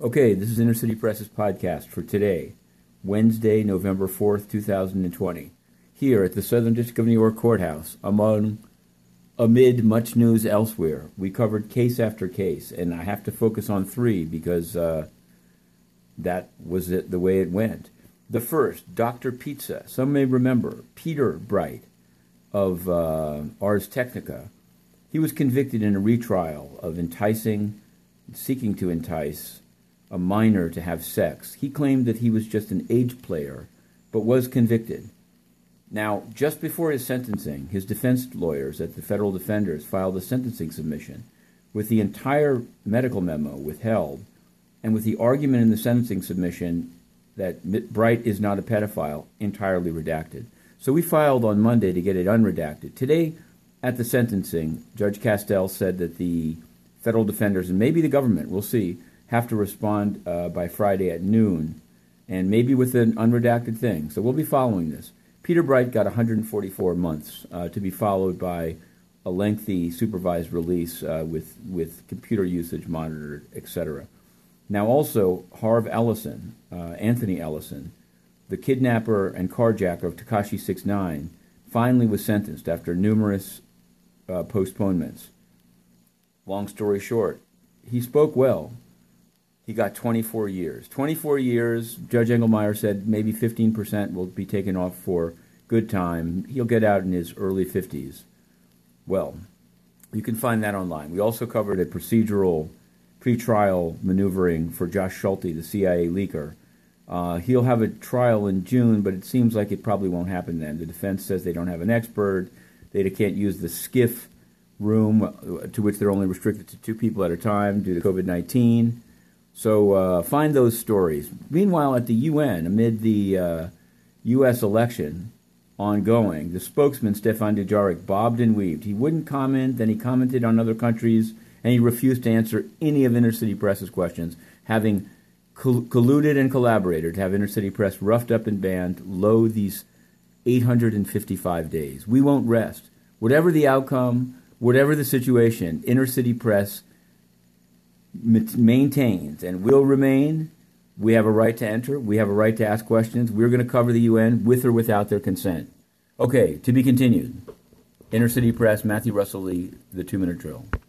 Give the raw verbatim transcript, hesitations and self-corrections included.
Okay, this is Inner City Press's podcast for today, Wednesday, November fourth, two thousand twenty, here at the Southern District of New York Courthouse. Among, amid much news elsewhere, we covered case after case, and I have to focus on three because uh, that was it, the way it went. The first, Doctor Pizza. Some may remember Peter Bright of uh, Ars Technica. He was convicted in a retrial of enticing, seeking to entice a minor to have sex. He claimed that he was just an age player, but was convicted. Now, just before his sentencing, his defense lawyers at the Federal Defenders filed a sentencing submission with the entire medical memo withheld and with the argument in the sentencing submission that Bright is not a pedophile entirely redacted. So we filed on Monday to get it unredacted. Today, at the sentencing, Judge Castell said that the Federal Defenders and maybe the government, we'll see, have to respond uh, by Friday at noon, and maybe with an unredacted thing. So we'll be following this. Peter Bright got one hundred forty-four months uh, to be followed by a lengthy supervised release uh, with, with computer usage monitored, et cetera. Now also, Harv Ellison, uh, Anthony Ellison, the kidnapper and carjacker of Takashi six nine, finally was sentenced after numerous uh, postponements. Long story short, he spoke well. He got twenty-four years. twenty-four years, Judge Engelmeyer said maybe fifteen percent will be taken off for good time. He'll get out in his early fifties. Well, you can find that online. We also covered a procedural pretrial maneuvering for Josh Schulte, the C I A leaker. Uh, he'll have a trial in June, but it seems like it probably won't happen then. The defense says they don't have an expert. They can't use the SCIF room, to which they're only restricted to two people at a time due to COVID nineteen. So uh, find those stories. Meanwhile, at the U N, amid the uh, U S election ongoing, the spokesman, Stefan Dujaric, bobbed and weaved. He wouldn't comment, then he commented on other countries, and he refused to answer any of Inner City Press's questions, having coll- colluded and collaborated to have Inner City Press roughed up and banned low these eight hundred fifty-five days. We won't rest. Whatever the outcome, whatever the situation, Inner City Press maintains and will remain. We have a right to enter. We have a right to ask questions. We're going to cover the U N with or without their consent. Okay, to be continued. Inner City Press, Matthew Russell Lee, The Two Minute Drill.